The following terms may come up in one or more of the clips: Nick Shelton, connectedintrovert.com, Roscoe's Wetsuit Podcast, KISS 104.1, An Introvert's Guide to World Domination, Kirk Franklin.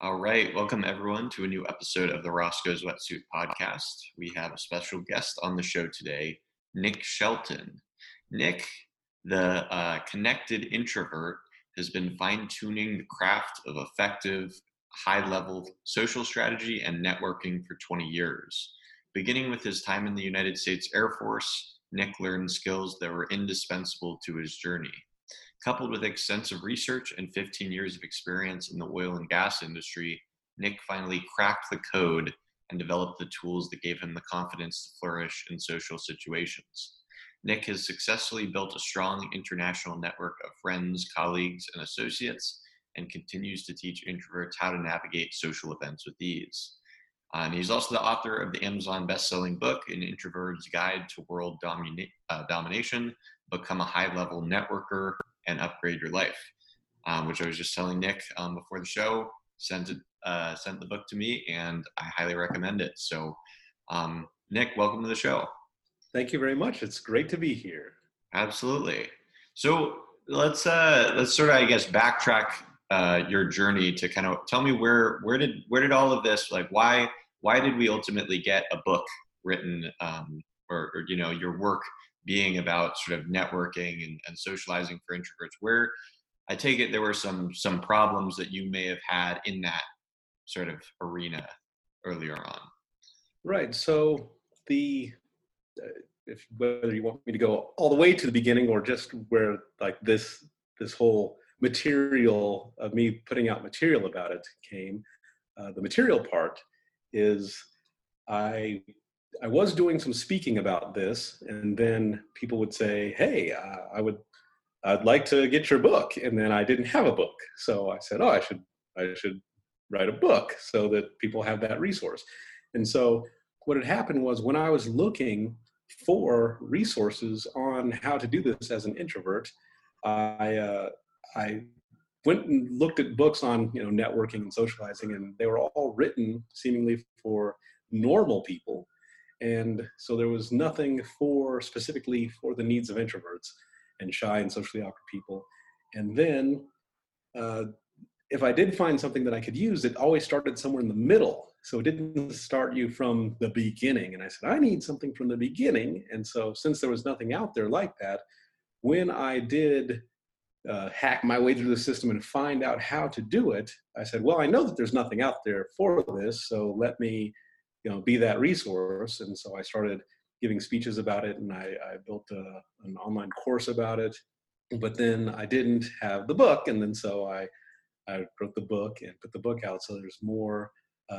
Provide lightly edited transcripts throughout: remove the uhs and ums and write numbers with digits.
All right, welcome everyone to a new episode of the Roscoe's Wetsuit Podcast. We have a special guest on the show today, Nick Shelton. Nick, the connected introvert, has been fine-tuning the craft of effective, high-level social strategy and networking for 20 years. Beginning with his time in the United States Air Force, Nick learned skills that were indispensable to his journey. Coupled with extensive research and 15 years of experience in the oil and gas industry, Nick finally cracked the code and developed the tools that gave him the confidence to flourish in social situations. Nick has successfully built a strong international network of friends, colleagues, and associates, and continues to teach introverts how to navigate social events with ease. And he's also the author of the Amazon best-selling book, An Introvert's Guide to World Domination, Become a High-Level Networker, and Upgrade Your Life, which I was just telling Nick before the show, sent the book to me, and I highly recommend it. So, Nick, welcome to the show. Thank you very much. It's great to be here. Absolutely. So let's sort of, I guess, backtrack your journey to kind of tell me where did all of this, like, why did we ultimately get a book written or you know, your work being about sort of networking and socializing for introverts? Where, I take it, there were some problems that you may have had in that sort of arena earlier on. Right. So if whether you want me to go all the way to the beginning or just where, like, this whole material of me putting out material about it came, the material part is I was doing some speaking about this, and then people would say, hey, I'd like to get your book. And then I didn't have a book. So I said, oh, I should write a book so that people have that resource. And so what had happened was, when I was looking for resources on how to do this as an introvert, I went and looked at books on, you know, networking and socializing, and they were all written seemingly for normal people. And so there was nothing specifically for the needs of introverts and shy and socially awkward people. And then if I did find something that I could use, it always started somewhere in the middle. So it didn't start you from the beginning. And I said, I need something from the beginning. And so, since there was nothing out there like that, when I did hack my way through the system and find out how to do it, I said, well, I know that there's nothing out there for this, so let me, you know, be that resource. And so I started giving speeches about it, and I built an online course about it. But then I didn't have the book, and then so I wrote the book and put the book out. So there's more,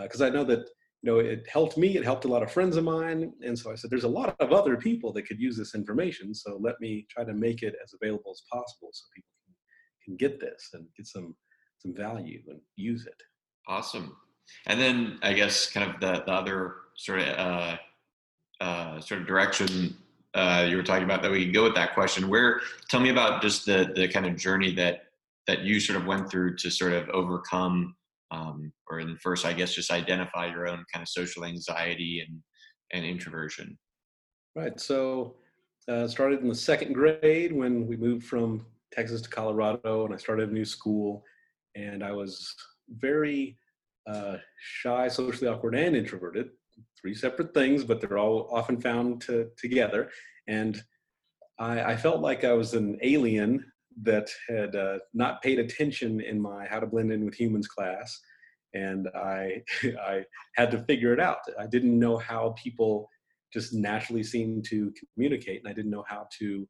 because I know that, you know, it helped me. It helped a lot of friends of mine, and so I said, there's a lot of other people that could use this information. So let me try to make it as available as possible so people can get this and get some value and use it. Awesome. And then, I guess, kind of the other sort of direction you were talking about that we could go with that question. Where, tell me about just the kind of journey that you sort of went through to sort of overcome, or in first, I guess, just identify your own kind of social anxiety and introversion. Right. So started in the second grade when we moved from Texas to Colorado, and I started a new school, and I was very shy, socially awkward, and introverted, three separate things, but they're all often found together. And I felt like I was an alien that had not paid attention in my How to Blend In with Humans class, and I had to figure it out. I didn't know how people just naturally seemed to communicate, and I didn't know how to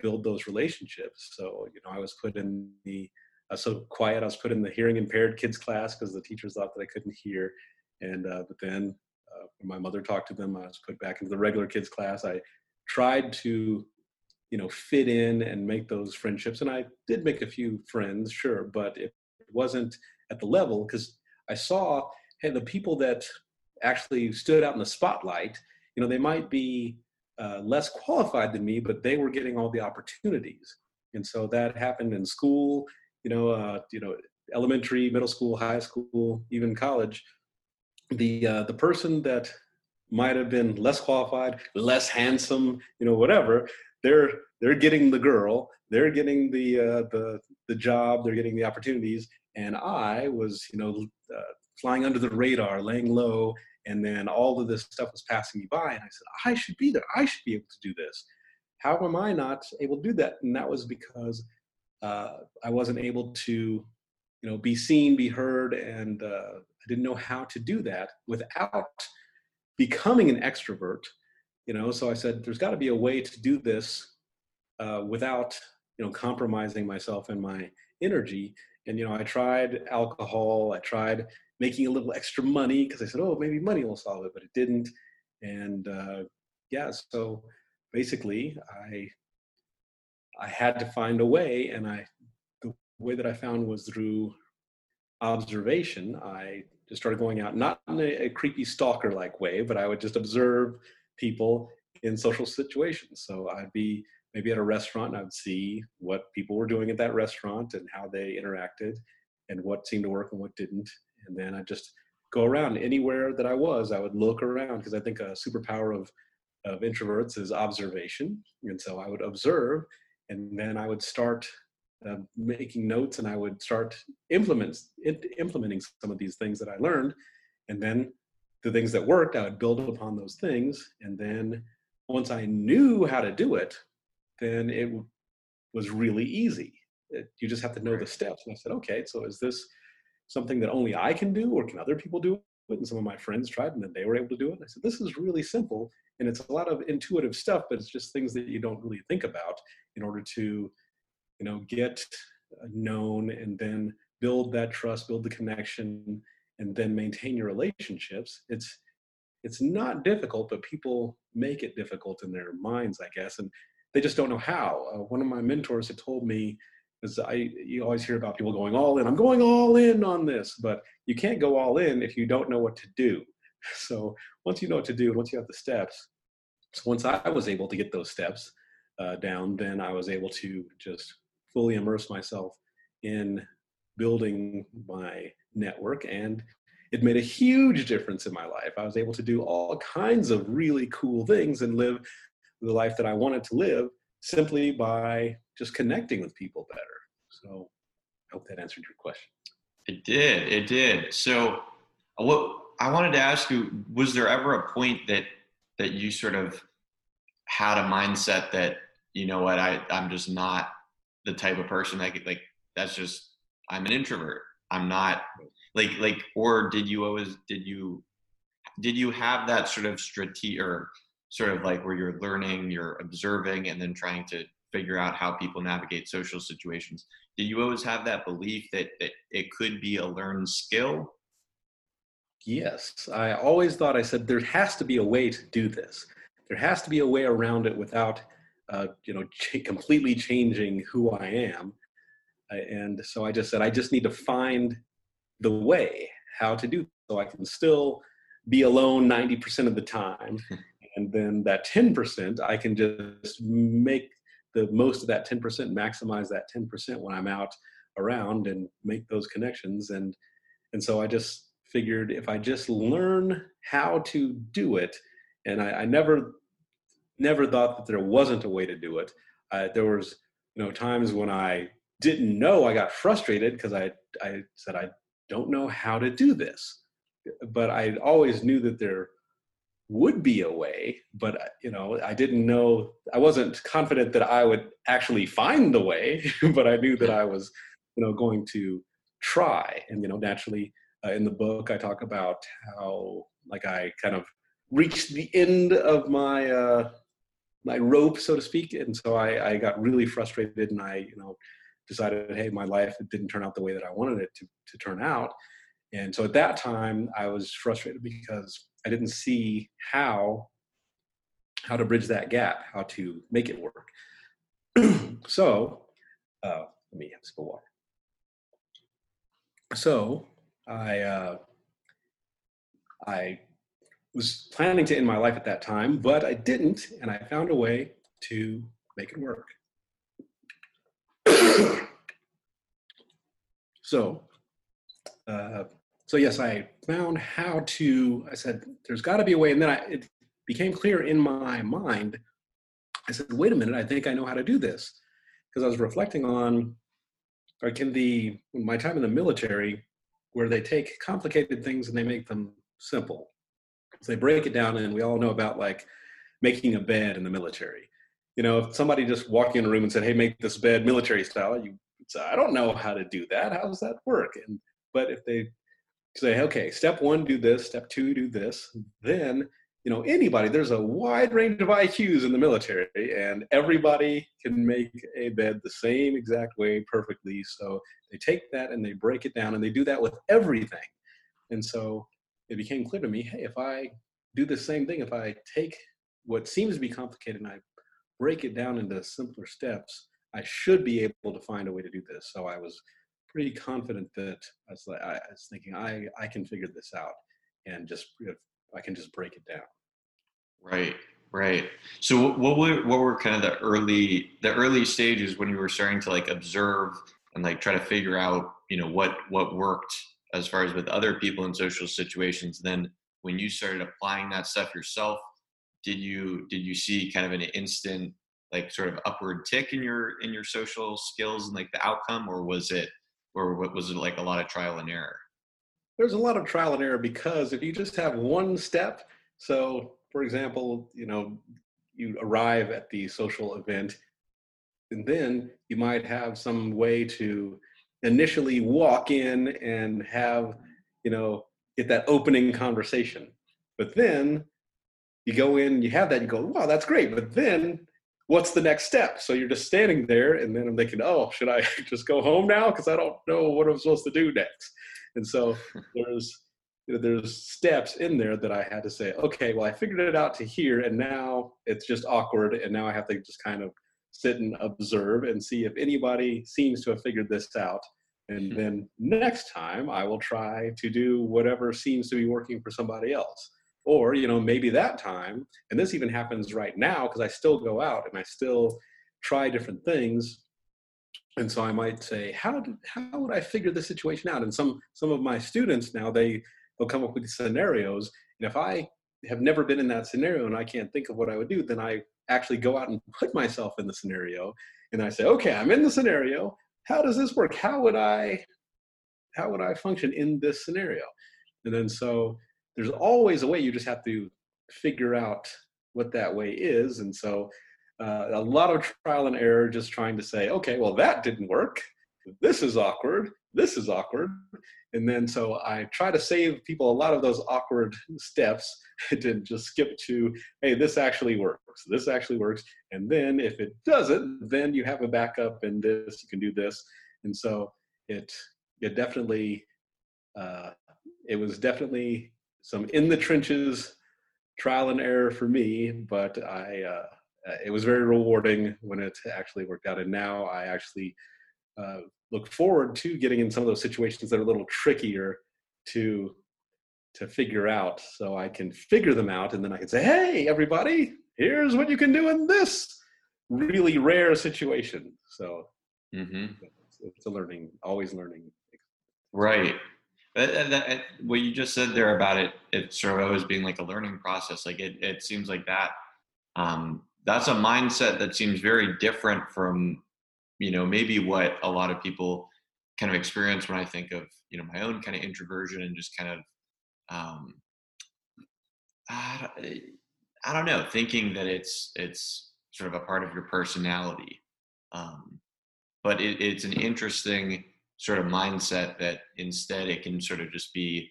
build those relationships. So, you know, I was put in the I was put in the hearing impaired kids class because the teachers thought that I couldn't hear. And but then when my mother talked to them, I was put back into the regular kids class. I tried to, you know, fit in and make those friendships. And I did make a few friends, sure, but it wasn't at the level, because I saw, hey, the people that actually stood out in the spotlight, you know, they might be less qualified than me, but they were getting all the opportunities. And so that happened in school. You know, elementary, middle school, high school, even college, the person that might have been less qualified, less handsome, you know, whatever, they're getting the girl, they're getting the job, they're getting the opportunities, And I was, flying under the radar, laying low, and then all of this stuff was passing me by. And I said, I should be there. I should be able to do this. How am I not able to do that? And that was because I wasn't able to, be seen, be heard, and I didn't know how to do that without becoming an extrovert. So I said, there's got to be a way to do this without, compromising myself and my energy. And, I tried alcohol. I tried making a little extra money because I said, oh, maybe money will solve it, but it didn't. And so basically I had to find a way. And the way that I found was through observation. I just started going out, not in a creepy stalker-like way, but I would just observe people in social situations. So I'd be maybe at a restaurant and I'd see what people were doing at that restaurant and how they interacted and what seemed to work and what didn't. And then I'd just go around anywhere that I was, I would look around because I think a superpower of introverts is observation. And so I would observe and then I would start making notes and I would start implementing some of these things that I learned. And then the things that worked, I would build upon those things. And then once I knew how to do it, then it was really easy. You just have to know the steps. And I said, okay, so is this something that only I can do or can other people do it? And some of my friends tried and then they were able to do it. And I said, this is really simple. And it's a lot of intuitive stuff, but it's just things that you don't really think about in order to, get known and then build that trust, build the connection, and then maintain your relationships. It's not difficult, but people make it difficult in their minds, I guess, and they just don't know how. One of my mentors had told me, because you always hear about people going all in. I'm going all in on this, but you can't go all in if you don't know what to do. So once you know what to do, once you have the steps, so once I was able to get those steps down, then I was able to just fully immerse myself in building my network, and it made a huge difference in my life. I was able to do all kinds of really cool things and live the life that I wanted to live simply by just connecting with people better. So I hope that answered your question. It did. So what I wanted to ask you, was there ever a point that you sort of had a mindset that, you know what, I'm just not the type of person that could, I'm an introvert. I'm not or did you have that sort of strategy or sort of where you're learning, you're observing, and then trying to figure out how people navigate social situations? Did you always have that belief that it could be a learned skill? Yes. I always thought, I said, there has to be a way to do this. There has to be a way around it without, completely changing who I am. And so I just said, I just need to find the way how to do it so I can still be alone 90% of the time. And then that 10%, I can just make the most of that 10%, maximize that 10% when I'm out around and make those connections. And so I just figured if I just learn how to do it, and I never thought that there wasn't a way to do it. There was, times when I didn't know, I got frustrated because I said, I don't know how to do this, but I always knew that there would be a way, but I didn't know, I wasn't confident that I would actually find the way, but I knew that I was, going to try. And, naturally in the book, I talk about how, I kind of reached the end of my, my rope, so to speak. And so I got really frustrated and I, decided, hey, my life didn't turn out the way that I wanted it to turn out. And so at that time, I was frustrated because I didn't see how to bridge that gap, how to make it work. So, let me have a sip of water. So I was planning to end my life at that time, but I didn't, and I found a way to make it work. So yes, I found how to, I said, there's got to be a way. And then it became clear in my mind. I said, wait a minute, I think I know how to do this. Because I was reflecting on like in my time in the military, where they take complicated things and they make them simple. So they break it down, and we all know about like making a bed in the military. You know, if somebody just walked in a room and said, "Hey, make this bed military style," you say, "I don't know how to do that. How does that work?" And but if they say, "Okay, step one, do this. Step two, do this," then you know anybody. There's a wide range of IQs in the military, and everybody can make a bed the same exact way perfectly. So they take that and they break it down, and they do that with everything. And so it became clear to me, hey, if I do the same thing, if I take what seems to be complicated and I break it down into simpler steps, I should be able to find a way to do this. So I was pretty confident that I was thinking I can figure this out, and just I can just break it down. Right, right. So what were kind of the early stages when you were starting to like observe and like try to figure out, you know, what worked as far as with other people in social situations? Then when you started applying that stuff yourself, did you see kind of an instant, like sort of upward tick in your social skills and like the outcome, or was it like a lot of trial and error? There's a lot of trial and error, because if you just have one step, so for example, you know, you arrive at the social event and then you might have some way to initially walk in and have, you know, get that opening conversation. But then you go in, you have that, you go, wow, that's great. But then what's the next step? So you're just standing there, and then I'm thinking, oh, should I just go home now? Because I don't know what I'm supposed to do next. And so there's steps in there that I had to say, okay, well, I figured it out to here, and now it's just awkward. And now I have to just kind of sit and observe and see if anybody seems to have figured this out. And then next time I will try to do whatever seems to be working for somebody else. Or, you know, maybe that time, and this even happens right now, because I still go out and I still try different things. And so I might say, how would I figure this situation out? And some of my students now, they'll come up with scenarios. And if I have never been in that scenario and I can't think of what I would do, then I actually go out and put myself in the scenario. And I say, okay, I'm in the scenario. How does this work? How would I function in this scenario? And then so there's always a way. You just have to figure out what that way is. And so a lot of trial and error, just trying to say, okay, well, that didn't work. This is awkward. And then so I try to save people a lot of those awkward steps to just skip to, hey, this actually works. And then if it doesn't, then you have a backup, and this, you can do this. And so it definitely, it was definitely some in the trenches trial and error for me, but it was very rewarding when it actually worked out. And now I actually look forward to getting in some of those situations that are a little trickier to figure out, so I can figure them out, and then I can say, hey, everybody, here's what you can do in this really rare situation. So it's a learning, always learning. Right. That, what you just said there about it sort of always being like a learning process. Like it seems like that, that's a mindset that seems very different from, you know, maybe what a lot of people kind of experience when I think of, you know, my own kind of introversion and just kind of, I don't know, thinking that it's sort of a part of your personality. But it's an interesting sort of mindset that instead it can sort of just be,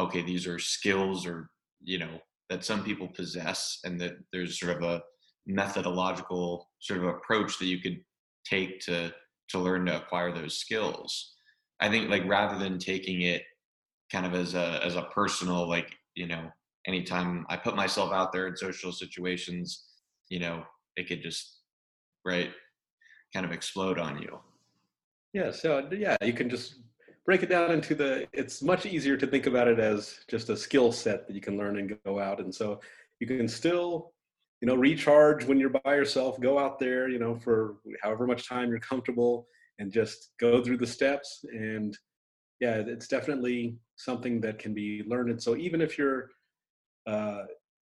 okay, these are skills, or, you know, that some people possess, and that there's sort of a methodological sort of approach that you could take to learn to acquire those skills. I think, like, rather than taking it kind of as a personal, like, you know, anytime I put myself out there in social situations, you know, it could just, right, kind of explode on you. Yeah. So yeah, you can just break it down into it's much easier to think about it as just a skill set that you can learn and go out. And so you can still, you know, recharge when you're by yourself, go out there, you know, for however much time you're comfortable, and just go through the steps. And yeah, it's definitely something that can be learned. And so even if you're,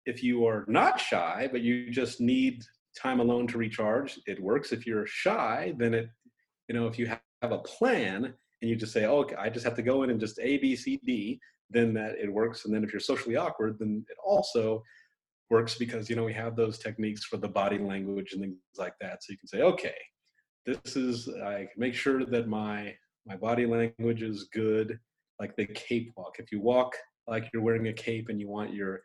if you are not shy, but you just need time alone to recharge, it works. If you're shy, then it, you know, if you have a plan and you just say, oh, okay, I just have to go in and just A, B, C, D, then that it works. And then if you're socially awkward, then it also works because, you know, we have those techniques for the body language and things like that. So you can say, okay, this is, I can make sure that my body language is good, like the cape walk. If you walk like you're wearing a cape and you want your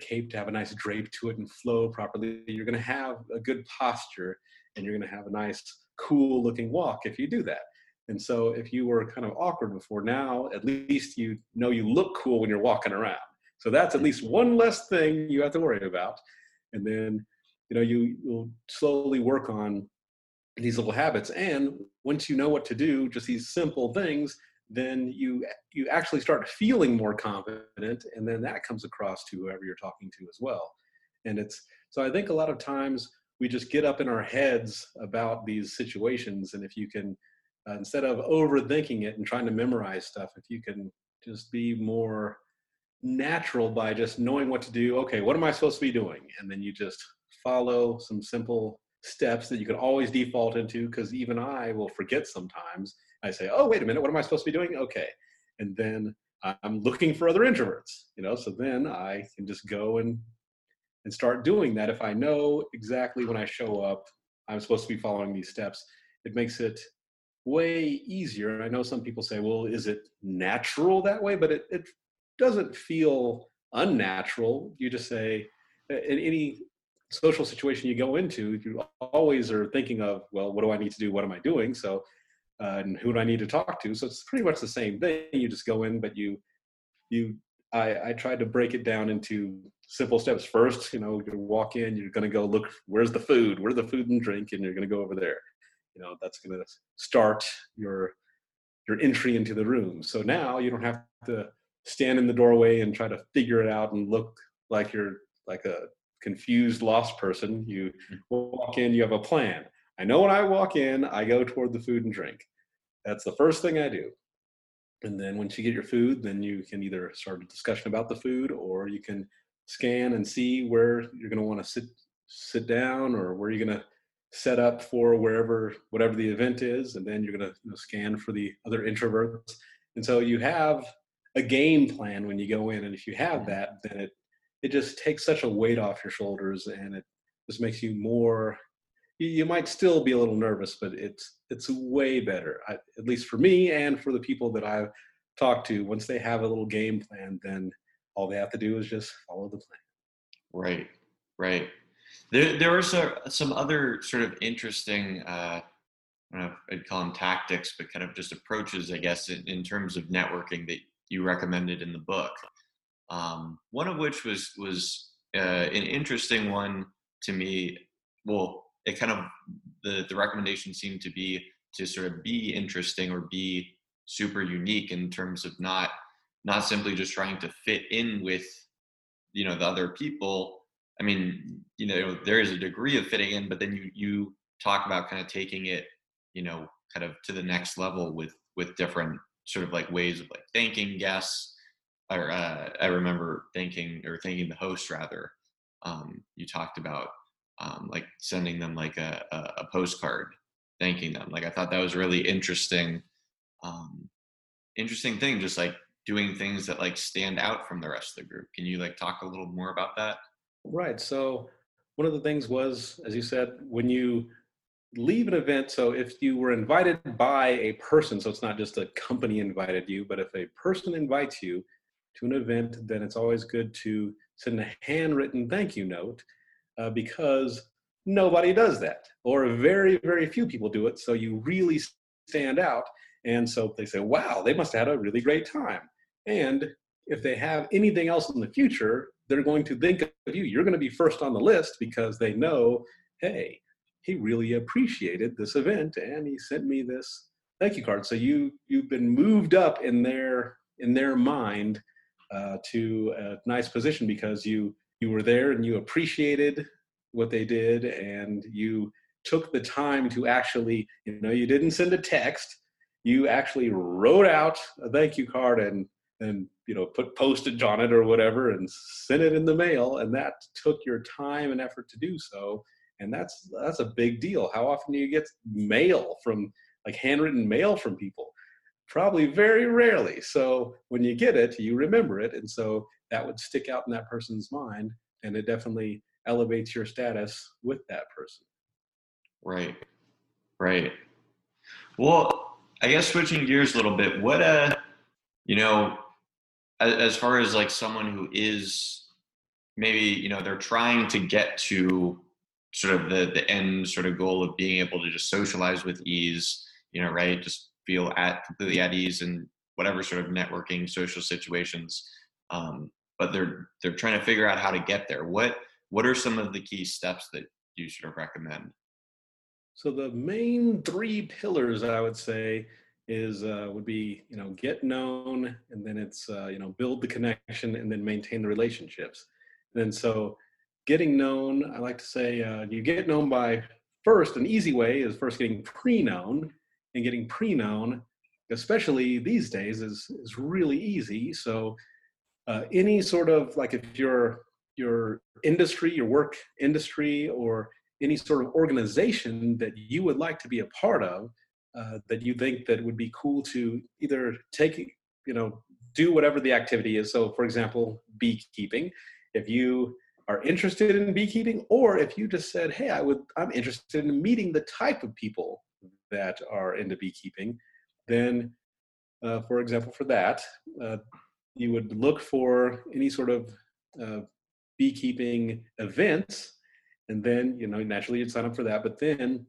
cape to have a nice drape to it and flow properly, you're going to have a good posture and you're going to have a nice, cool looking walk if you do that. And so if you were kind of awkward before, now at least you know you look cool when you're walking around. So that's at least one less thing you have to worry about. And then, you know, you'll slowly work on these little habits. And once you know what to do, just these simple things, then you actually start feeling more confident. And then that comes across to whoever you're talking to as well. And it's, so I think a lot of times we just get up in our heads about these situations. And if you can, instead of overthinking it and trying to memorize stuff, if you can just be more natural by just knowing what to do. Okay, what am I supposed to be doing? And then you just follow some simple steps that you can always default into, because even I will forget sometimes. I say, oh, wait a minute, what am I supposed to be doing? Okay. And then I'm looking for other introverts, you know, so then I can just go and start doing that. If I know exactly when I show up, I'm supposed to be following these steps, it makes it way easier. I know some people say, well, is it natural that way? But it doesn't feel unnatural. You just say, in any social situation you go into, you always are thinking of, well, what do I need to do? What am I doing? So, and who do I need to talk to? So it's pretty much the same thing. You just go in, but I tried to break it down into simple steps first. You know, you walk in, you're going to go look, where's the food? Where's the food and drink? And you're going to go over there. You know, that's going to start your entry into the room. So now you don't have to stand in the doorway and try to figure it out and look like you're like a confused, lost person. You walk in, you have a plan. I know when I walk in, I go toward the food and drink. That's the first thing I do. And then once you get your food, then you can either start a discussion about the food, or you can scan and see where you're going to want to sit down, or where you're going to set up for whatever the event is. And then you're going to, you know, scan for the other introverts. And so you have a game plan when you go in, and if you have that, then it just takes such a weight off your shoulders, and it just makes you more, you might still be a little nervous, but it's way better, at least for me and for the people that I've talked to. Once they have a little game plan, then all they have to do is just follow the plan. Right. There are some other sort of interesting, I don't know if I'd call them tactics, but kind of just approaches, I guess, in terms of networking that you recommended in the book. One of which was an interesting one to me. Well, it kind of, the recommendation seemed to be to sort of be interesting or be super unique in terms of not simply just trying to fit in with, you know, the other people. I mean, you know, there is a degree of fitting in, but then you talk about kind of taking it, you know, kind of to the next level with different sort of like ways of like thanking guests, or I remember thanking the host rather. You talked about like sending them like a postcard, thanking them. Like, I thought that was a really interesting thing, just like doing things that like stand out from the rest of the group. Can you like talk a little more about that? Right. So one of the things was, as you said, when you leave an event, so if you were invited by a person, so it's not just a company invited you, but if a person invites you to an event, then it's always good to send a handwritten thank you note, because nobody does that, or very, very few people do it. So you really stand out. And so they say, wow, they must have had a really great time. And if they have anything else in the future, they're going to think of you. You're going to be first on the list, because they know, hey, he really appreciated this event and he sent me this thank you card. So you've been moved up in their mind to a nice position, because you were there and you appreciated what they did, and you took the time to actually, you know, you didn't send a text. You actually wrote out a thank you card and you know, put postage on it or whatever and sent it in the mail, and that took your time and effort to do so. And that's a big deal. How often do you get mail from like handwritten mail from people? Probably very rarely. So when you get it, you remember it. And so that would stick out in that person's mind. And it definitely elevates your status with that person. Right. Right. Well, I guess switching gears a little bit, what, you know, as far as like someone who is maybe, you know, they're trying to get to sort of the end sort of goal of being able to just socialize with ease, you know, right. Just feel completely at ease in whatever sort of networking, social situations. But they're trying to figure out how to get there. What are some of the key steps that you sort of recommend? So the main three pillars I would say is would be, you know, get known, and then it's you know, build the connection, and then maintain the relationships. And then so getting known, I like to say you get known by first, an easy way is first getting pre-known, and getting pre-known, especially these days, is really easy. So any sort of, like, if your industry, your work industry, or any sort of organization that you would like to be a part of, that you think that would be cool to either take, you know, do whatever the activity is. So for example, beekeeping, if you are interested in beekeeping, or if you just said, hey, I'm interested in meeting the type of people that are into beekeeping, then for example, for that, you would look for any sort of beekeeping events. And then, you know, naturally you'd sign up for that, but then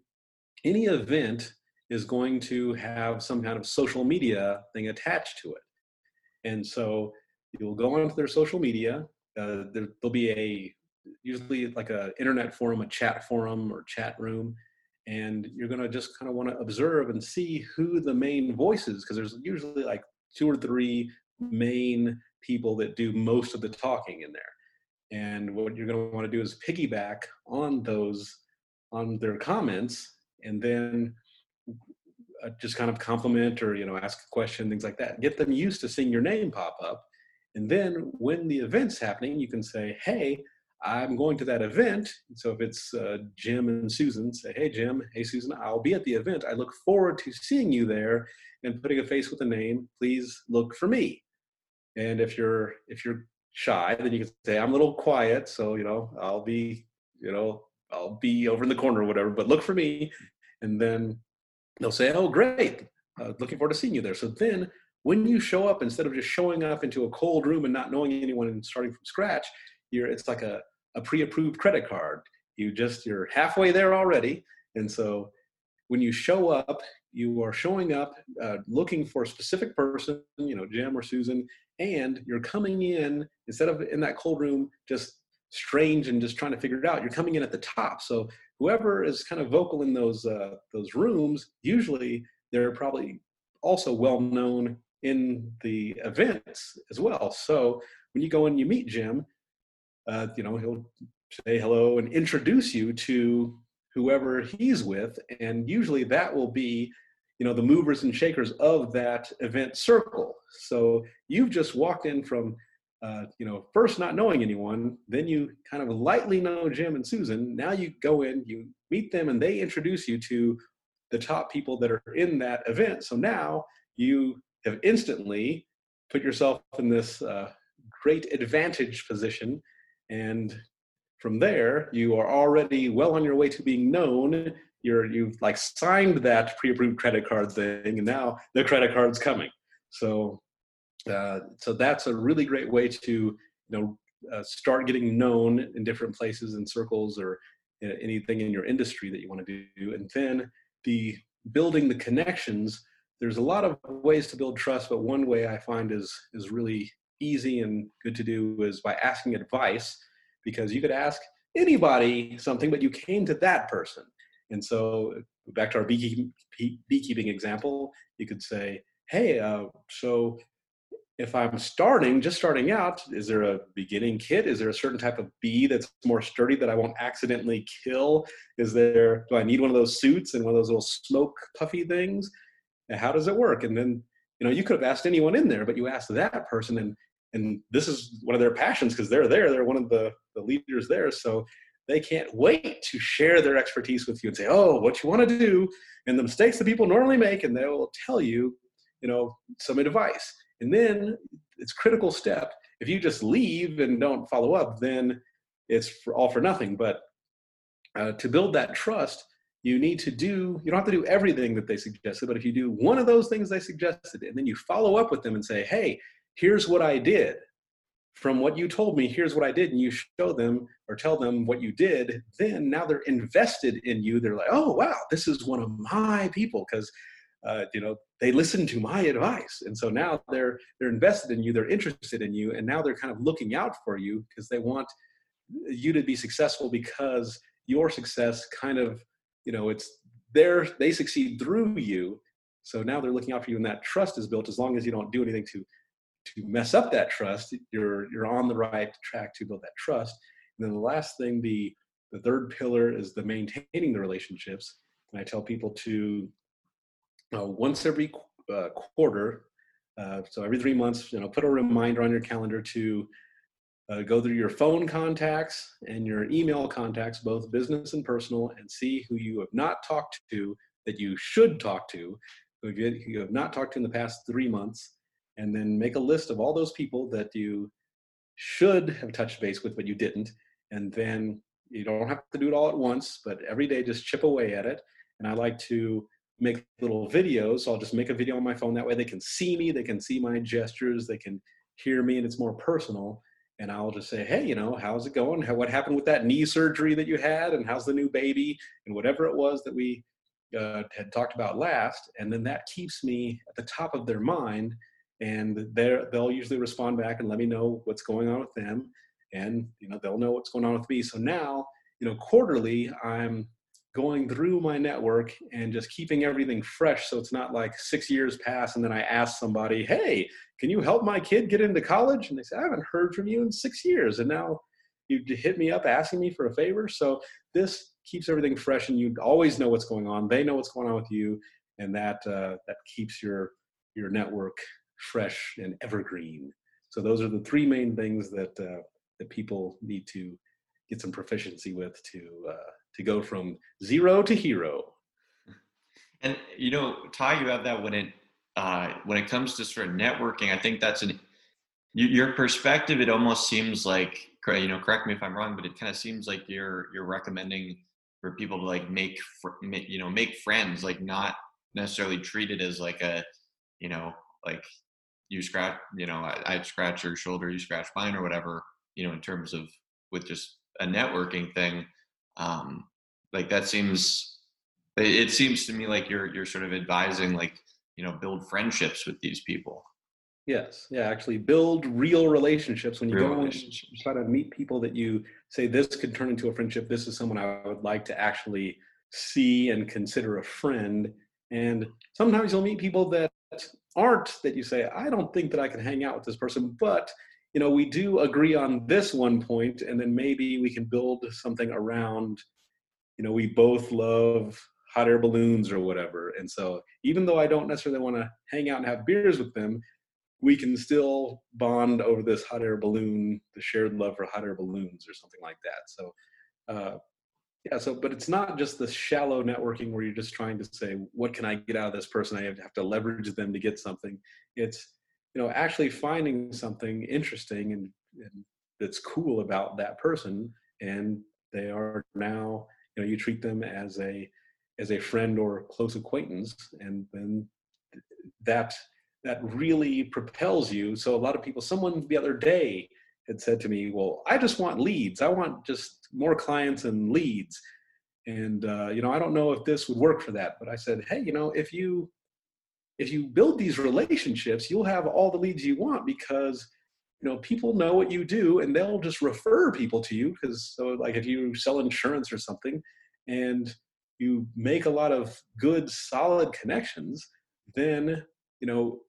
any event is going to have some kind of social media thing attached to it. And so you'll go onto their social media. There'll be usually like a internet forum, a chat forum or chat room. And you're going to just kind of want to observe and see who the main voice is, because there's usually like 2 or 3 main people that do most of the talking in there. And what you're going to want to do is piggyback on those, on their comments, and then just kind of compliment or, you know, ask a question, things like that. Get them used to seeing your name pop up. And then when the event's happening, you can say, hey, I'm going to that event. So if it's Jim and Susan, say, hey, Jim, hey, Susan, I'll be at the event. I look forward to seeing you there, and putting a face with a name. Please look for me. And if you're shy, then you can say, I'm a little quiet, so, you know, I'll be over in the corner or whatever, but look for me. And then they'll say, oh, great, looking forward to seeing you there. So then when you show up, instead of just showing up into a cold room and not knowing anyone and starting from scratch, it's like a pre-approved credit card. You're halfway there already. And so when you show up, you are showing up looking for a specific person, you know, Jim or Susan, and you're coming in, instead of in that cold room, just strange and just trying to figure it out, you're coming in at the top. So whoever is kind of vocal in those rooms, usually they're probably also well known in the events as well. So when you go and you meet Jim, you know, he'll say hello and introduce you to whoever he's with. And usually that will be, you know, the movers and shakers of that event circle. So you've just walked in from, you know, first not knowing anyone, then you kind of lightly know Jim and Susan. Now you go in, you meet them, and they introduce you to the top people that are in that event. So now you have instantly put yourself in this great advantage position. And from there, you are already well on your way to being known. You've like signed that pre-approved credit card thing, and now the credit card's coming. So that's a really great way to, you know, start getting known in different places and circles, or anything in your industry that you want to do. And then the building the connections. There's a lot of ways to build trust, but one way I find is really easy and good to do is by asking advice, because you could ask anybody something, but you came to that person. And so back to our beekeeping example, you could say, hey, so if I'm just starting out, is there a beginning kit? Is there a certain type of bee that's more sturdy that I won't accidentally kill? Do I need one of those suits and one of those little smoke puffy things? And how does it work? And then, you know, you could have asked anyone in there, but you asked that person, and this is one of their passions, because they're one of the leaders there. So They can't wait to share their expertise with you and say, oh, what you want to do and the mistakes that people normally make. And they will tell you, you know, some advice. And then it's critical step. If you just leave and don't follow up, then it's all for nothing. But to build that trust, you don't have to do everything that they suggested, but if you do one of those things they suggested, and then you follow up with them and say, hey, here's what I did. From what you told me, here's what I did, and you show them or tell them what you did, then now they're invested in you. They're like, oh, wow, this is one of my people because, they listened to my advice. And so now they're invested in you, they're interested in you, and now they're kind of looking out for you because they want you to be successful because your success kind of, it's there, they succeed through you. So now they're looking out for you, and that trust is built. As long as you don't do anything to mess up that trust, you're on the right track to build that trust. And then the last thing, the third pillar is the maintaining the relationships. And I tell people to once every quarter, so every 3 months, put a reminder on your calendar to go through your phone contacts and your email contacts, both business and personal, and see who you have not talked to that you should talk to, who you have not talked to in the past 3 months. And then make a list of all those people that you should have touched base with, but you didn't. And then you don't have to do it all at once, but every day just chip away at it. And I like to make little videos. So I'll just make a video on my phone. That way they can see me, they can see my gestures, they can hear me, and it's more personal. And I'll just say, hey, how's it going? What happened with that knee surgery that you had? And how's the new baby? And whatever it was that we had talked about last. And then that keeps me at the top of their mind. And they'll usually respond back and let me know what's going on with them. And, they'll know what's going on with me. So now, quarterly, I'm going through my network and just keeping everything fresh. So it's not like 6 years pass and then I ask somebody, hey, can you help my kid get into college? And they say, I haven't heard from you in 6 years. And now you hit me up asking me for a favor. So this keeps everything fresh and you always know what's going on. They know what's going on with you. And that keeps your network fresh and evergreen. So those are the three main things that people need to get some proficiency with to go from zero to hero. And Ty, you have that when it comes to sort of networking. I think that's your perspective. It almost seems like, correct me if I'm wrong, but it kind of seems like you're recommending for people to like make friends, like not necessarily treat it as like a like you scratch, I scratch your shoulder, you scratch mine or whatever, in terms of with just a networking thing. Like that seems to me like you're sort of advising, like, build friendships with these people. Yes. Yeah. Actually build real relationships. When you go and try to meet people that you say, this could turn into a friendship. This is someone I would like to actually see and consider a friend. And sometimes you'll meet people that aren't, that you say, I don't think that I can hang out with this person, but we do agree on this one point, and then maybe we can build something around, we both love hot air balloons or whatever. And so even though I don't necessarily want to hang out and have beers with them, we can still bond over this hot air balloon, the shared love for hot air balloons or something like that. So but it's not just the shallow networking where you're just trying to say, what can I get out of this person? I have to leverage them to get something. It's, actually finding something interesting and that's cool about that person. And they are now, you treat them as a friend or close acquaintance. And then that really propels you. So a lot of people, someone the other day had said to me, well, I just want leads. I want just more clients and leads. And, I don't know if this would work for that, but I said, hey, if you build these relationships, you'll have all the leads you want because, people know what you do and they'll just refer people to you. Like if you sell insurance or something and you make a lot of good, solid connections, then,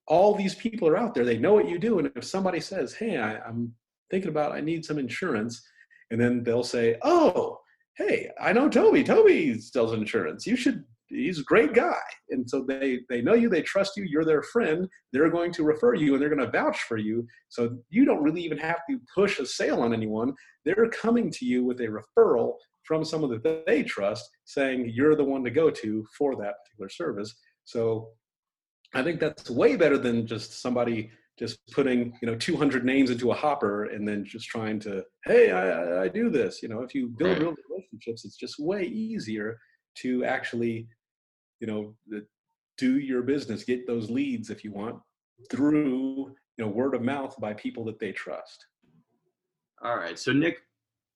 all these people are out there, they know what you do. And if somebody says, hey, I'm thinking about, I need some insurance. And then they'll say, oh, hey, I know Toby sells insurance. You should he's a great guy. And so they know you, they trust you, you're their friend, they're going to refer you and they're going to vouch for you. So you don't really even have to push a sale on anyone. They're coming to you with a referral from someone that they trust saying you're the one to go to for that particular service. So I think that's way better than just somebody just putting, 200 names into a hopper and then just trying to, hey, I do this. If you build real relationships, it's just way easier to actually, do your business, get those leads if you want through, word of mouth by people that they trust. All right. So Nick,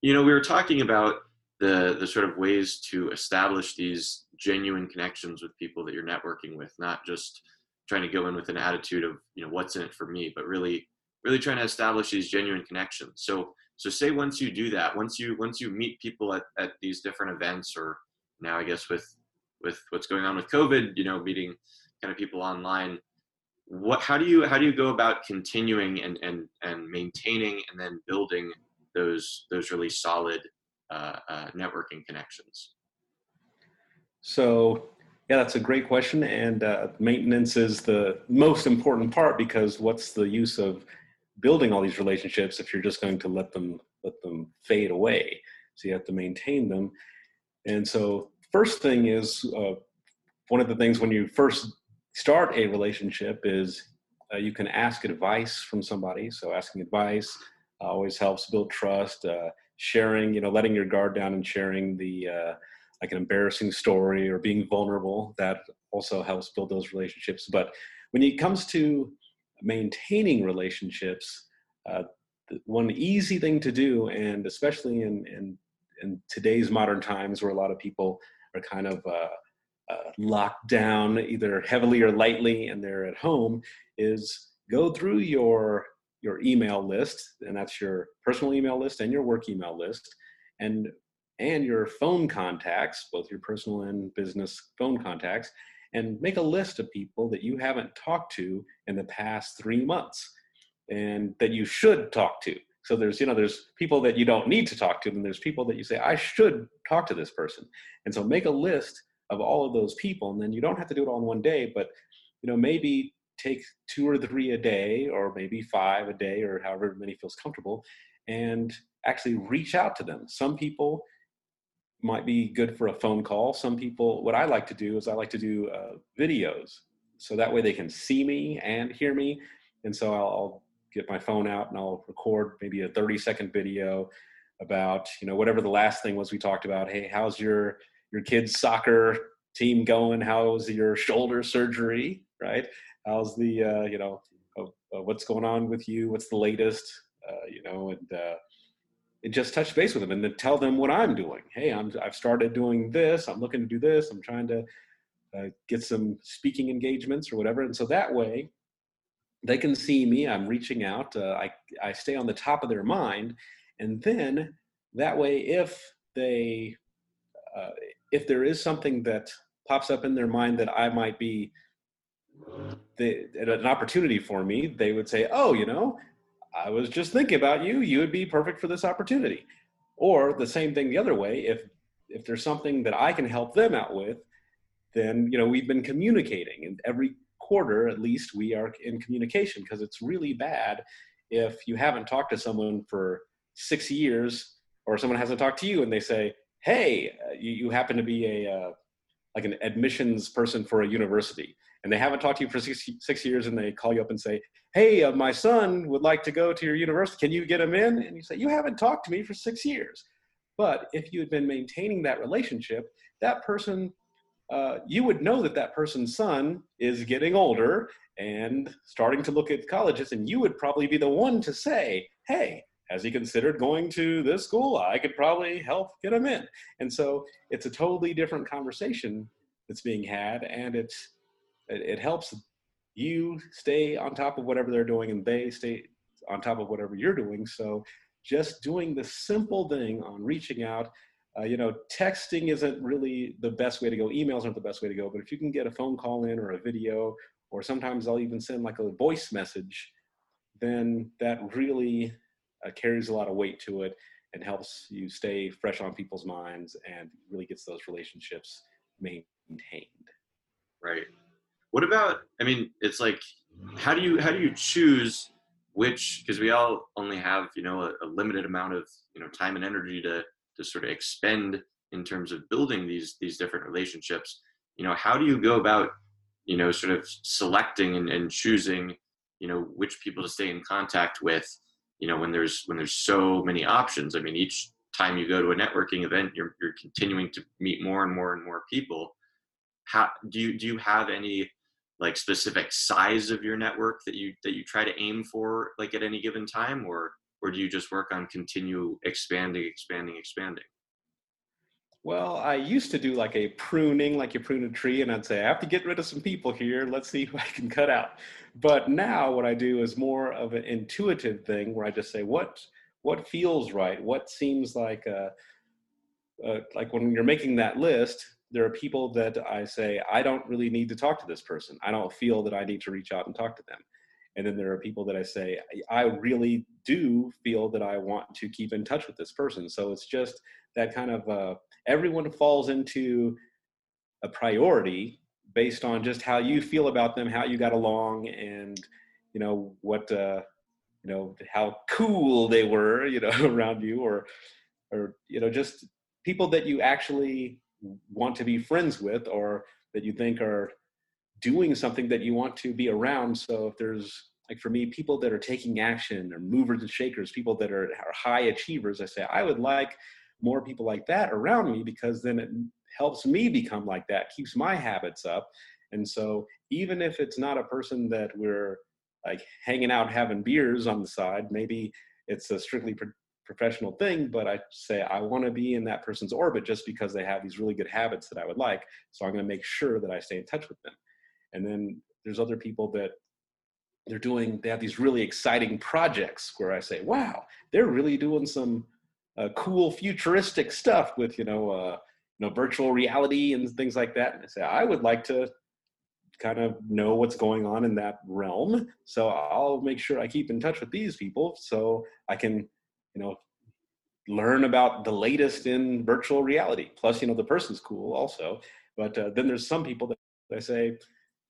we were talking about the sort of ways to establish these genuine connections with people that you're networking with, not just trying to go in with an attitude of, what's in it for me, but really trying to establish these genuine connections. So say once you do that, once you meet people at these different events, or now I guess with what's going on with COVID, meeting kind of people online, how do you go about continuing and maintaining and then building those really solid networking connections? So yeah, that's a great question. And maintenance is the most important part, because what's the use of building all these relationships if you're just going to let them fade away? So you have to maintain them. And so first thing is, one of the things when you first start a relationship is you can ask advice from somebody. So asking advice always helps build trust, sharing, letting your guard down and sharing the like an embarrassing story or being vulnerable, that also helps build those relationships. But when it comes to maintaining relationships, one easy thing to do, and especially in today's modern times where a lot of people are kind of locked down either heavily or lightly and they're at home, is go through your email list, and that's your personal email list and your work email list, and your phone contacts, both your personal and business phone contacts, and make a list of people that you haven't talked to in the past 3 months and that you should talk to. So there's people that you don't need to talk to, and there's people that you say, I should talk to this person. And so make a list of all of those people, and then you don't have to do it all in one day, but maybe take 2 or 3 a day, or maybe 5 a day, or however many feels comfortable, and actually reach out to them. Some people might be good for a phone call. Some people, what I like to do is I like to do videos. So that way they can see me and hear me. And so I'll get my phone out and I'll record maybe a 30-second video about, whatever the last thing was we talked about. Hey, how's your kid's soccer team going? How's your shoulder surgery, right? How's the, what's going on with you? What's the latest, and just touch base with them, and then tell them what I'm doing. Hey, I've started doing this. I'm looking to do this. I'm trying to get some speaking engagements or whatever. And so that way they can see me. I'm reaching out. I stay on the top of their mind. And then that way, if there is something that pops up in their mind that I might be an opportunity for me, they would say, oh, I was just thinking about you. You would be perfect for this opportunity. Or the same thing the other way. If there's something that I can help them out with, then, we've been communicating. And every quarter, at least, we are in communication, because it's really bad if you haven't talked to someone for 6 years, or someone hasn't talked to you, and they say, hey, you happen to be like an admissions person for a university, and they haven't talked to you for six years, and they call you up and say, hey, my son would like to go to your university. Can you get him in? And you say, you haven't talked to me for 6 years. But if you had been maintaining that relationship, that person, you would know that person's son is getting older and starting to look at colleges, and you would probably be the one to say, hey, has he considered going to this school? I could probably help get him in. And so it's a totally different conversation that's being had, and it helps you stay on top of whatever they're doing, and they stay on top of whatever you're doing. So just doing the simple thing on reaching out, texting isn't really the best way to go. Emails aren't the best way to go. But if you can get a phone call in, or a video, or sometimes I'll even send like a voice message, then that really carries a lot of weight to it and helps you stay fresh on people's minds and really gets those relationships maintained. contained. Right. What about, I mean, it's like, how do you choose which, because we all only have, you know, a limited amount of, you know, time and energy to sort of expend in terms of building these different relationships. You know, how do you go about, you know, sort of selecting and choosing, you know, which people to stay in contact with, you know, when there's so many options? I mean, each time you go to a networking event, you're continuing to meet more and more and more people. How do you have any like specific size of your network that you try to aim for, like at any given time, or do you just work on continue expanding? Well, I used to do like a pruning, like you prune a tree, and I'd say, I have to get rid of some people here. Let's see who I can cut out. But now what I do is more of an intuitive thing where I just say, what feels right? What seems like when you're making that list, there are people that I say, I don't really need to talk to this person. I don't feel that I need to reach out and talk to them. And then there are people that I say, I really do feel that I want to keep in touch with this person. So it's just that kind of, everyone falls into a priority based on just how you feel about them, how you got along, and, you know, what, you know, how cool they were, you know, around you, or, you know, just people that you actually want to be friends with, or that you think are doing something that you want to be around. So if there's, like for me, people that are taking action or movers and shakers, people that are high achievers, I say, I would like more people like that around me, because then it helps me become like that, keeps my habits up. And so even if it's not a person that we're like hanging out, having beers on the side, maybe it's a strictly professional thing, but I say I want to be in that person's orbit just because they have these really good habits that I would like. So I'm going to make sure that I stay in touch with them. And then there's other people that they have these really exciting projects where I say, wow, they're really doing some cool futuristic stuff with, you know, virtual reality and things like that. And I say, I would like to kind of know what's going on in that realm. So I'll make sure I keep in touch with these people so I can, you know, learn about the latest in virtual reality. Plus, you know, the person's cool also. But then there's some people that I say,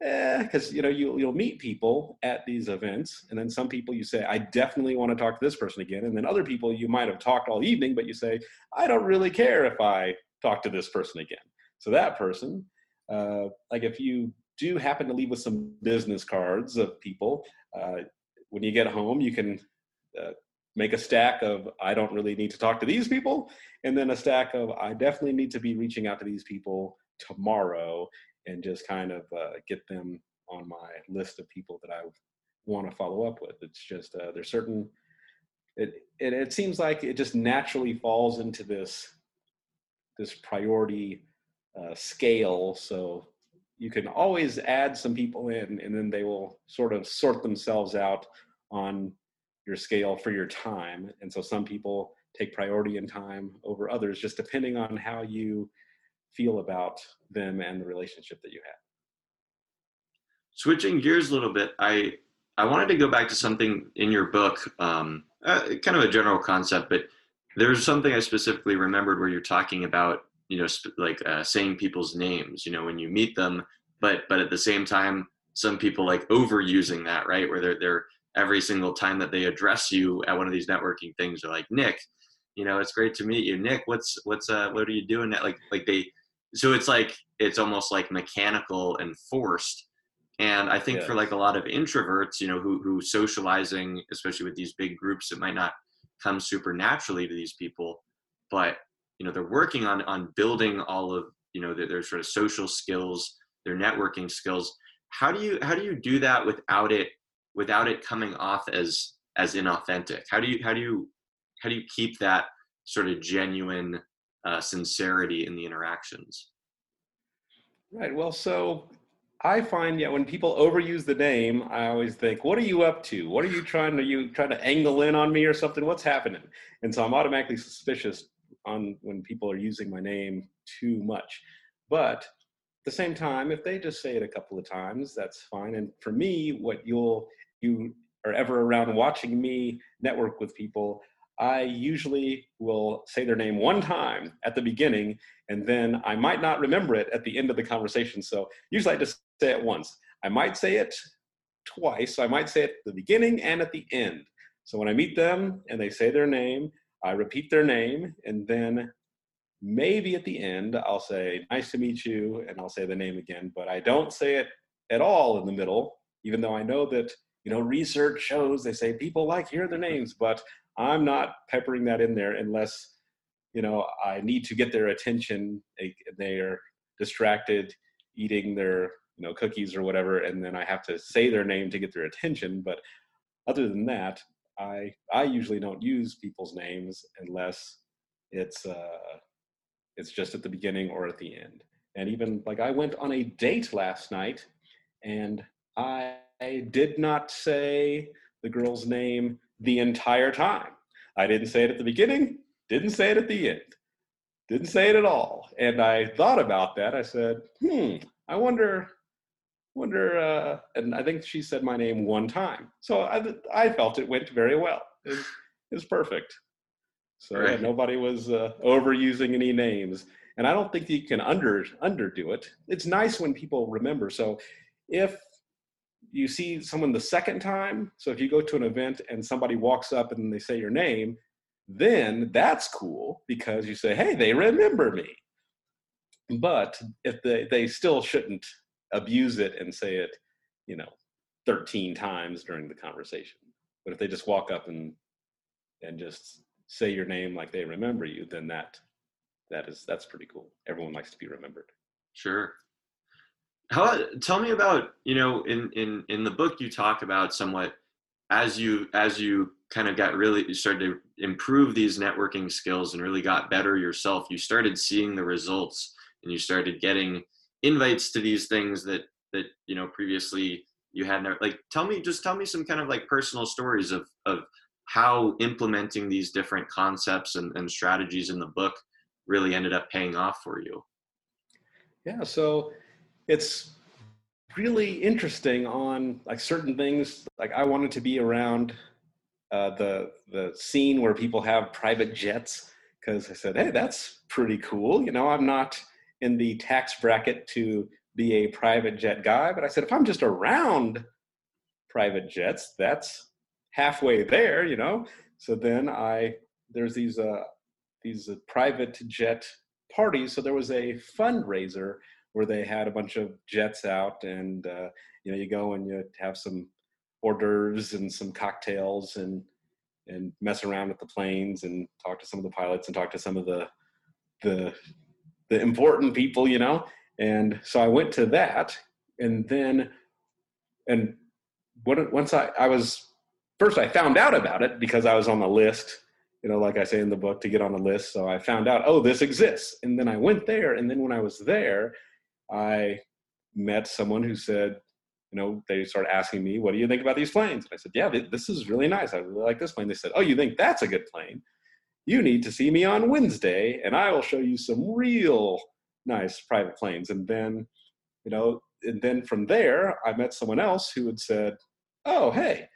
because, you know, you'll meet people at these events. And then some people you say, I definitely want to talk to this person again. And then other people you might have talked all evening, but you say, I don't really care if I talk to this person again. So that person, like if you do happen to leave with some business cards of people, when you get home, you can make a stack of, I don't really need to talk to these people. And then a stack of, I definitely need to be reaching out to these people tomorrow, and just kind of get them on my list of people that I want to follow up with. It's just, there's certain, it seems like it just naturally falls into this priority scale. So you can always add some people in, and then they will sort of sort themselves out on your scale for your time. And so some people take priority in time over others, just depending on how you feel about them and the relationship that you have. Switching gears a little bit, I wanted to go back to something in your book, kind of a general concept, but there's something I specifically remembered where you're talking about, you know, saying people's names, you know, when you meet them, but at the same time, some people like overusing that, right? Where they're every single time that they address you at one of these networking things, they're like, Nick, you know, it's great to meet you. Nick, what are you doing? Like they. So it's like, it's almost like mechanical and forced. And I think for like a lot of introverts, you know, who socializing, especially with these big groups, it might not come super naturally to these people, but, you know, they're working on building all of, you know, their sort of social skills, their networking skills. How do you do that without it coming off as inauthentic? How do you keep that sort of genuine sincerity in the interactions? Right. Well, so I find, when people overuse the name, I always think, what are you up to? What are you trying to angle in on me or something? What's happening? And so I'm automatically suspicious on when people are using my name too much. But at the same time, if they just say it a couple of times, that's fine. And for me, what you are ever around watching me network with people, I usually will say their name one time at the beginning, and then I might not remember it at the end of the conversation. So usually I just say it once. I might say it twice. I might say it at the beginning and at the end. So when I meet them and they say their name, I repeat their name, and then maybe at the end I'll say, nice to meet you, and I'll say the name again, but I don't say it at all in the middle, even though I know that, you know, research shows they say people like hearing their names, but I'm not peppering that in there unless, you know, I need to get their attention. They are distracted eating their, you know, cookies or whatever, and then I have to say their name to get their attention. But other than that, I usually don't use people's names unless it's just at the beginning or at the end. And even like I went on a date last night, and I did not say the girl's name the entire time. I didn't say it at the beginning, didn't say it at the end, didn't say it at all. And I thought about that. I said, I wonder, and I think she said my name one time. So I felt it went very well. It was perfect. So right. Yeah, nobody was overusing any names. And I don't think you can underdo it. It's nice when people remember. So if you see someone the second time, so if you go to an event and somebody walks up and they say your name, then that's cool because you say, hey, they remember me. But if they still shouldn't abuse it and say it, you know, 13 times during the conversation. But if they just walk up and just say your name like they remember you, then that's pretty cool. Everyone likes to be remembered. Sure. Tell me about, you know, in the book you talk about somewhat as you kind of started to improve these networking skills and really got better yourself, you started seeing the results and you started getting invites to these things that, you know, previously you had never, like, tell me some kind of like personal stories of how implementing these different concepts and strategies in the book really ended up paying off for you. Yeah. So it's really interesting on like certain things. Like I wanted to be around the scene where people have private jets, because I said, hey, that's pretty cool. You know, I'm not in the tax bracket to be a private jet guy, but I said, if I'm just around private jets, that's halfway there, you know? So then there's these private jet parties. So there was a fundraiser where they had a bunch of jets out, and you know, you go and you have some hors d'oeuvres and some cocktails and mess around with the planes and talk to some of the pilots and talk to some of the important people, you know? And so I went to that, and then, and once I found out about it because I was on the list, you know, like I say in the book, to get on the list. So I found out, oh, this exists. And then I went there. And then when I was there, I met someone who said, you know, they started asking me, what do you think about these planes? And I said, yeah, this is really nice. I really like this plane. They said, oh, you think that's a good plane? You need to see me on Wednesday, and I will show you some real nice private planes. And then, you know, and then from there, I met someone else who had said, oh, hey,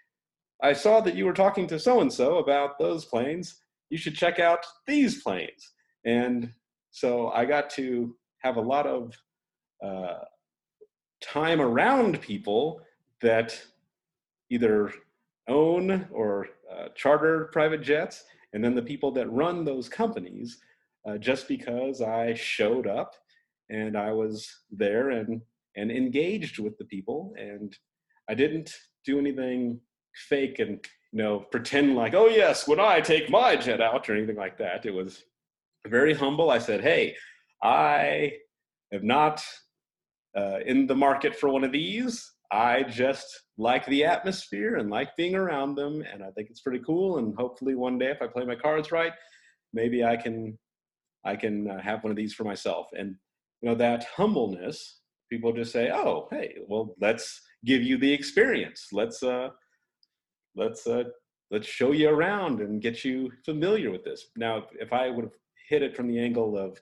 I saw that you were talking to so-and-so about those planes. You should check out these planes. And so I got to have a lot of time around people that either own or charter private jets, and then the people that run those companies, just because I showed up and I was there and engaged with the people. And I didn't do anything fake and, you know, pretend like, oh yes, when I take my jet out, or anything like that. It was very humble. I said, hey, I am not in the market for one of these. I just like the atmosphere and like being around them, and I think it's pretty cool, and hopefully one day if I play my cards right, maybe I can have one of these for myself. And you know, that humbleness, people just say, oh hey, well, let's give you the experience, let's show you around and get you familiar with this. Now, if I would have hit it from the angle of,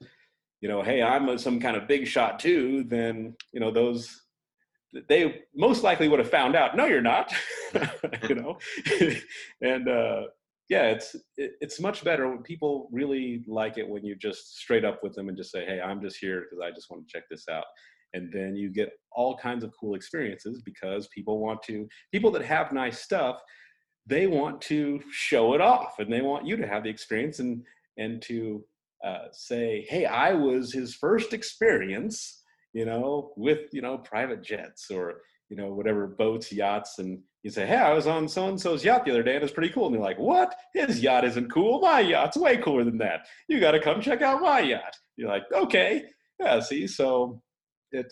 you know, hey, I'm some kind of big shot too, then, you know, they most likely would have found out, no, you're not, you know, and yeah, it's much better when people really like it, when you just straight up with them and just say, hey, I'm just here because I just want to check this out. And then you get all kinds of cool experiences, because people that have nice stuff, they want to show it off, and they want you to have the experience and to say, hey, I was his first experience, with, private jets or, whatever, boats, yachts. And you say, hey, I was on so-and-so's yacht the other day, and it's pretty cool. And they're like, what? His yacht isn't cool. My yacht's way cooler than that. You got to come check out my yacht. You're like, okay. Yeah, see? So it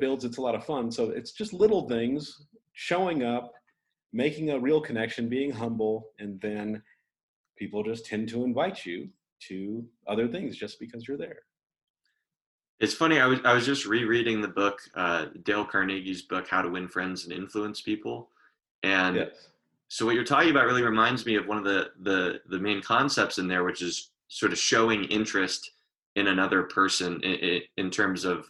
builds. It's a lot of fun. So it's just little things, showing up, making a real connection, being humble, and then people just tend to invite you to other things just because you're there. It's funny. I was just rereading the book, Dale Carnegie's book, How to Win Friends and Influence People. And yes. So what you're talking about really reminds me of one of the main concepts in there, which is sort of showing interest in another person in terms of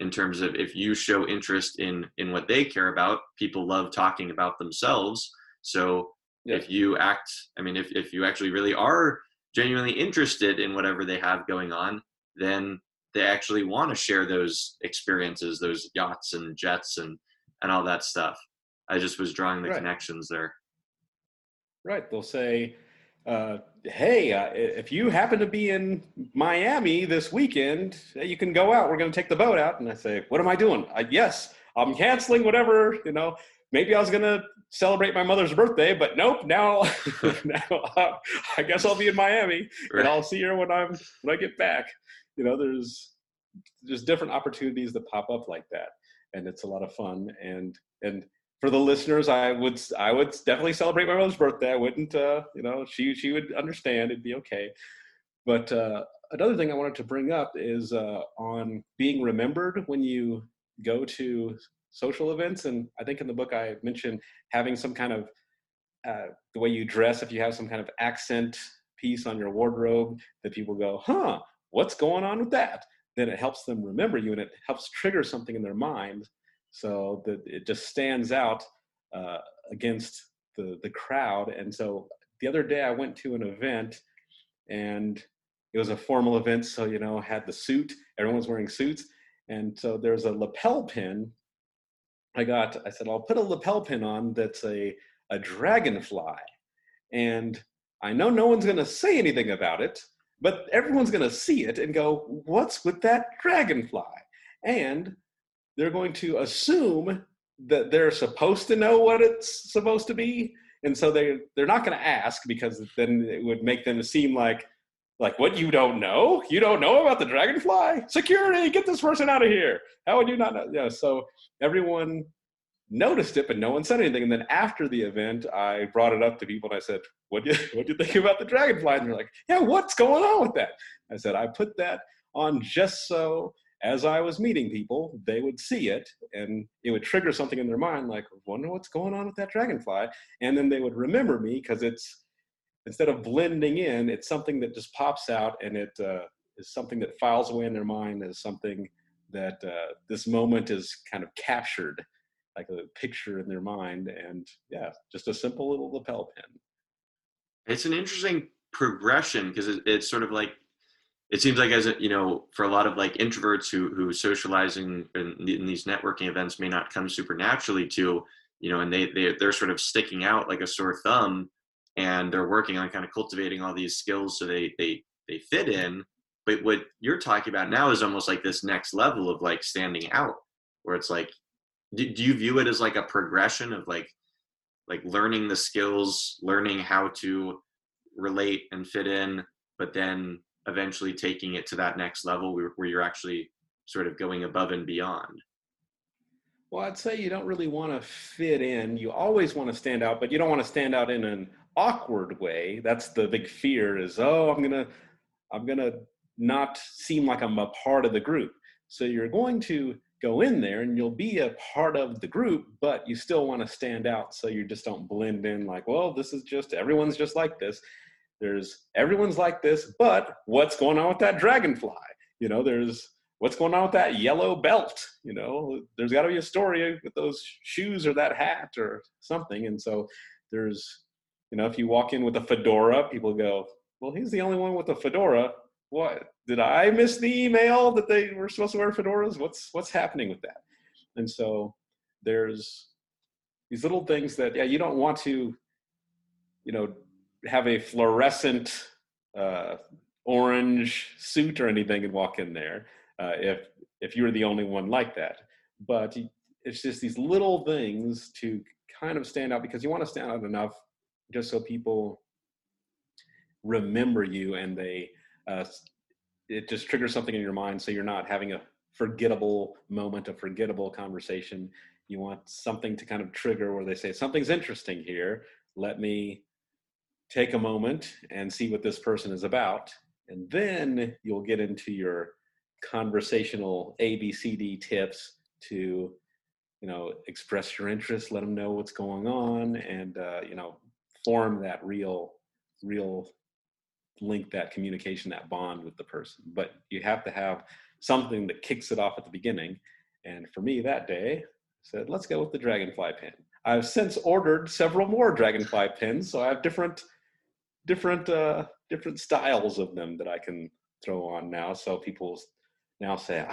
if you show interest in what they care about. People love talking about themselves. So yes. If you if you actually really are genuinely interested in whatever they have going on, then they actually want to share those experiences, those yachts and jets and all that stuff. I just was drawing the connections there. Right. They'll say, hey, if you happen to be in Miami this weekend, you can go out. We're going to take the boat out. And I say, what am I doing? Yes, I'm canceling whatever, maybe I was going to celebrate my mother's birthday, but nope. Now I guess I'll be in Miami, and I'll see her when I get back. There's different opportunities that pop up like that, and it's a lot of fun. And for the listeners, I would definitely celebrate my mother's birthday. I wouldn't, she would understand. It'd be okay. But another thing I wanted to bring up is on being remembered when you go to social events. And I think in the book I mentioned having some kind of the way you dress. If you have some kind of accent piece on your wardrobe that people go, huh, what's going on with that? Then it helps them remember you, and it helps trigger something in their mind so that it just stands out against the crowd. And so the other day I went to an event, and it was a formal event. So, had the suit, everyone was wearing suits. And so there's a lapel pin I said, I'll put a lapel pin on that's a dragonfly. And I know no one's going to say anything about it, but everyone's going to see it and go, what's with that dragonfly? And they're going to assume that they're supposed to know what it's supposed to be. And so they're not going to ask, because then it would make them seem like what, you don't know? You don't know about the dragonfly? Security, get this person out of here. How would you not know? Yeah, so everyone noticed it, but no one said anything. And then after the event, I brought it up to people, and I said, what do you think about the dragonfly? And they're like, yeah, what's going on with that? I said, I put that on just so as I was meeting people, they would see it, and it would trigger something in their mind, like, wonder what's going on with that dragonfly. And then they would remember me, because it's, instead of blending in, it's something that just pops out, and it is something that files away in their mind as something that this moment is kind of captured, like a picture in their mind. And yeah, just a simple little lapel pin. It's an interesting progression, because it's sort of like, it seems like as for a lot of like introverts who socializing in these networking events may not come super naturally to, and they're sort of sticking out like a sore thumb, and they're working on kind of cultivating all these skills so they fit in. But what you're talking about now is almost like this next level of like standing out, where it's like, do you view it as like a progression of like learning the skills, learning how to relate and fit in, but then eventually taking it to that next level where you're actually sort of going above and beyond? Well, I'd say you don't really want to fit in. You always want to stand out, but you don't want to stand out in an awkward way. That's the big fear, is, oh, I'm gonna not seem like I'm a part of the group. So you're going to go in there, and you'll be a part of the group, but you still want to stand out, so you just don't blend in, like, well, this is just, everyone's just like this. Everyone's like this, but what's going on with that dragonfly? There's what's going on with that yellow belt? There's got to be a story with those shoes or that hat or something. And so there's You know, if you walk in with a fedora, people go, well, he's the only one with a fedora. What? Did I miss the email that they were supposed to wear fedoras? What's happening with that? And so there's these little things that, yeah, you don't want to, you know, have a fluorescent orange suit or anything and walk in there if you're the only one like that. But it's just these little things to kind of stand out, because you want to stand out enough just so people remember you, and they it just triggers something in your mind, so you're not having a forgettable moment, a forgettable conversation. You want something to kind of trigger where they say, something's interesting here, let me take a moment and see what this person is about. And then you'll get into your conversational ABCD tips to, you know, express your interest, let them know what's going on, and, you know, form that real link, that communication, that bond with the person. But you have to have something that kicks it off at the beginning. And for me that day, I said, let's go with the dragonfly pin. I've since ordered several more dragonfly pins, so I have different styles of them that I can throw on now. So people now say,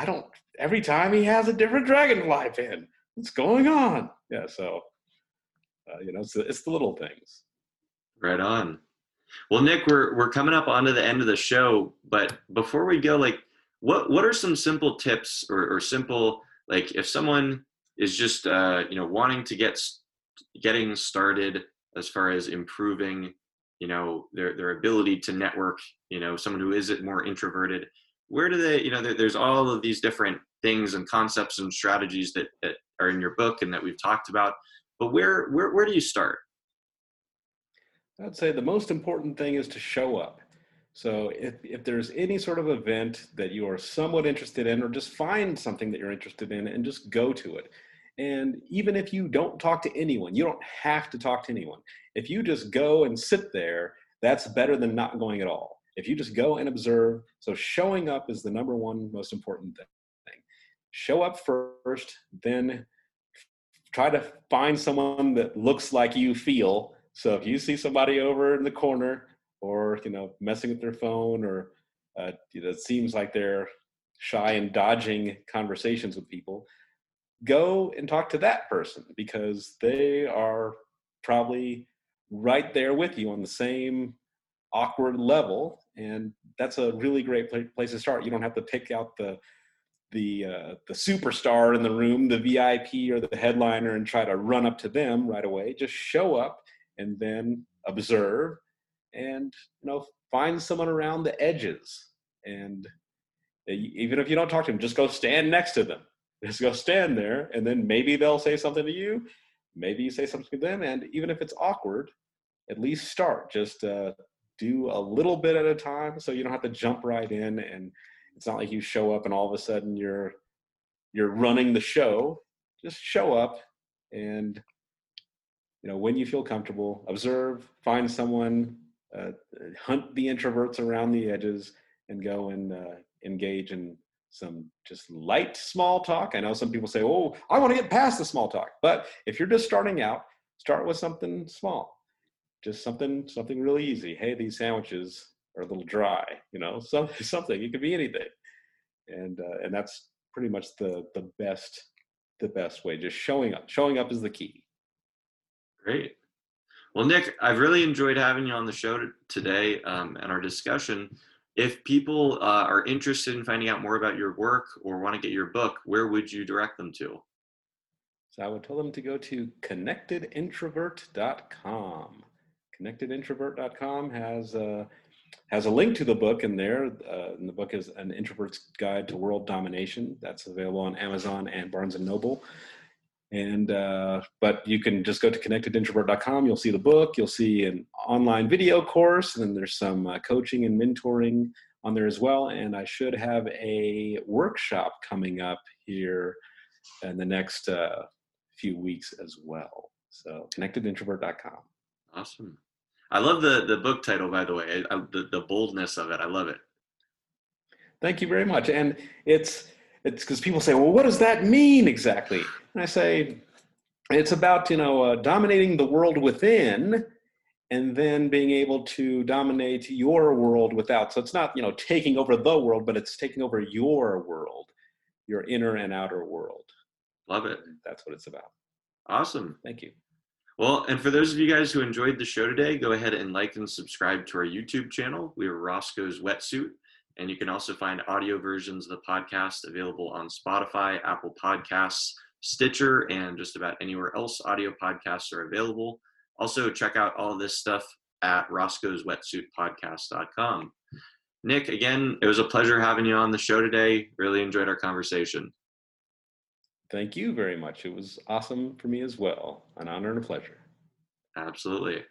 every time he has a different dragonfly pin, what's going on? Yeah, so, you know, it's the little things. Right on. Well, Nick, we're coming up onto the end of the show, but before we go, like, what are some simple tips or simple, like, if someone is just, you know, wanting to getting started as far as improving, you know, their ability to network, you know, someone who is more introverted, where do they, you know, there's all of these different things and concepts and strategies that are in your book and that we've talked about, but where do you start? I'd say the most important thing is to show up. So if there's any sort of event that you are somewhat interested in, or just find something that you're interested in and just go to it. And even if you don't talk to anyone, you don't have to talk to anyone. If you just go and sit there, that's better than not going at all. If you just go and observe, so showing up is the number one most important thing. Show up first, then try to find someone that looks like you feel. So if you see somebody over in the corner, or, you know, messing with their phone, or you know, it seems like they're shy and dodging conversations with people, go and talk to that person, because they are probably right there with you on the same awkward level. And that's a really great place to start. You don't have to pick out the superstar in the room, the VIP or the headliner, and try to run up to them right away. Just show up and then observe, and, you know, find someone around the edges. And even if you don't talk to them, just go stand next to them. Just go stand there, and then maybe they'll say something to you. Maybe you say something to them, and even if it's awkward, at least start. Just do a little bit at a time, so you don't have to jump right in, and it's not like you show up and all of a sudden you're running the show. Just show up, and, you know, when you feel comfortable, observe, find someone, hunt the introverts around the edges, and go and engage in some just light small talk. I know some people say, oh, I want to get past the small talk. But if you're just starting out, start with something small, just something really easy. Hey, these sandwiches are a little dry, you know, something, it could be anything. And that's pretty much the best way, just showing up. Showing up is the key. Great. Well, Nick, I've really enjoyed having you on the show today and our discussion. If people are interested in finding out more about your work or want to get your book, where would you direct them to? So I would tell them to go to connectedintrovert.com. Connectedintrovert.com has a link to the book in there. And the book is An Introvert's Guide to World Domination. That's available on Amazon and Barnes & Noble. And, but you can just go to connectedintrovert.com. You'll see the book, you'll see an online video course, and then there's some coaching and mentoring on there as well. And I should have a workshop coming up here in the next few weeks as well. So connectedintrovert.com. Awesome. I love the book title, by the way, the boldness of it. I love it. Thank you very much. And it's because people say, well, what does that mean exactly? And I say, it's about, you know, dominating the world within and then being able to dominate your world without. So it's not, taking over the world, but it's taking over your world, your inner and outer world. Love it. That's what it's about. Awesome. Thank you. Well, and for those of you guys who enjoyed the show today, go ahead and like and subscribe to our YouTube channel. We are Roscoe's Wetsuit. And you can also find audio versions of the podcast available on Spotify, Apple Podcasts, Stitcher, and just about anywhere else audio podcasts are available. Also, check out all this stuff at roscoeswetsuitpodcast.com. Nick, again, it was a pleasure having you on the show today. Really enjoyed our conversation. Thank you very much. It was awesome for me as well. An honor and a pleasure. Absolutely.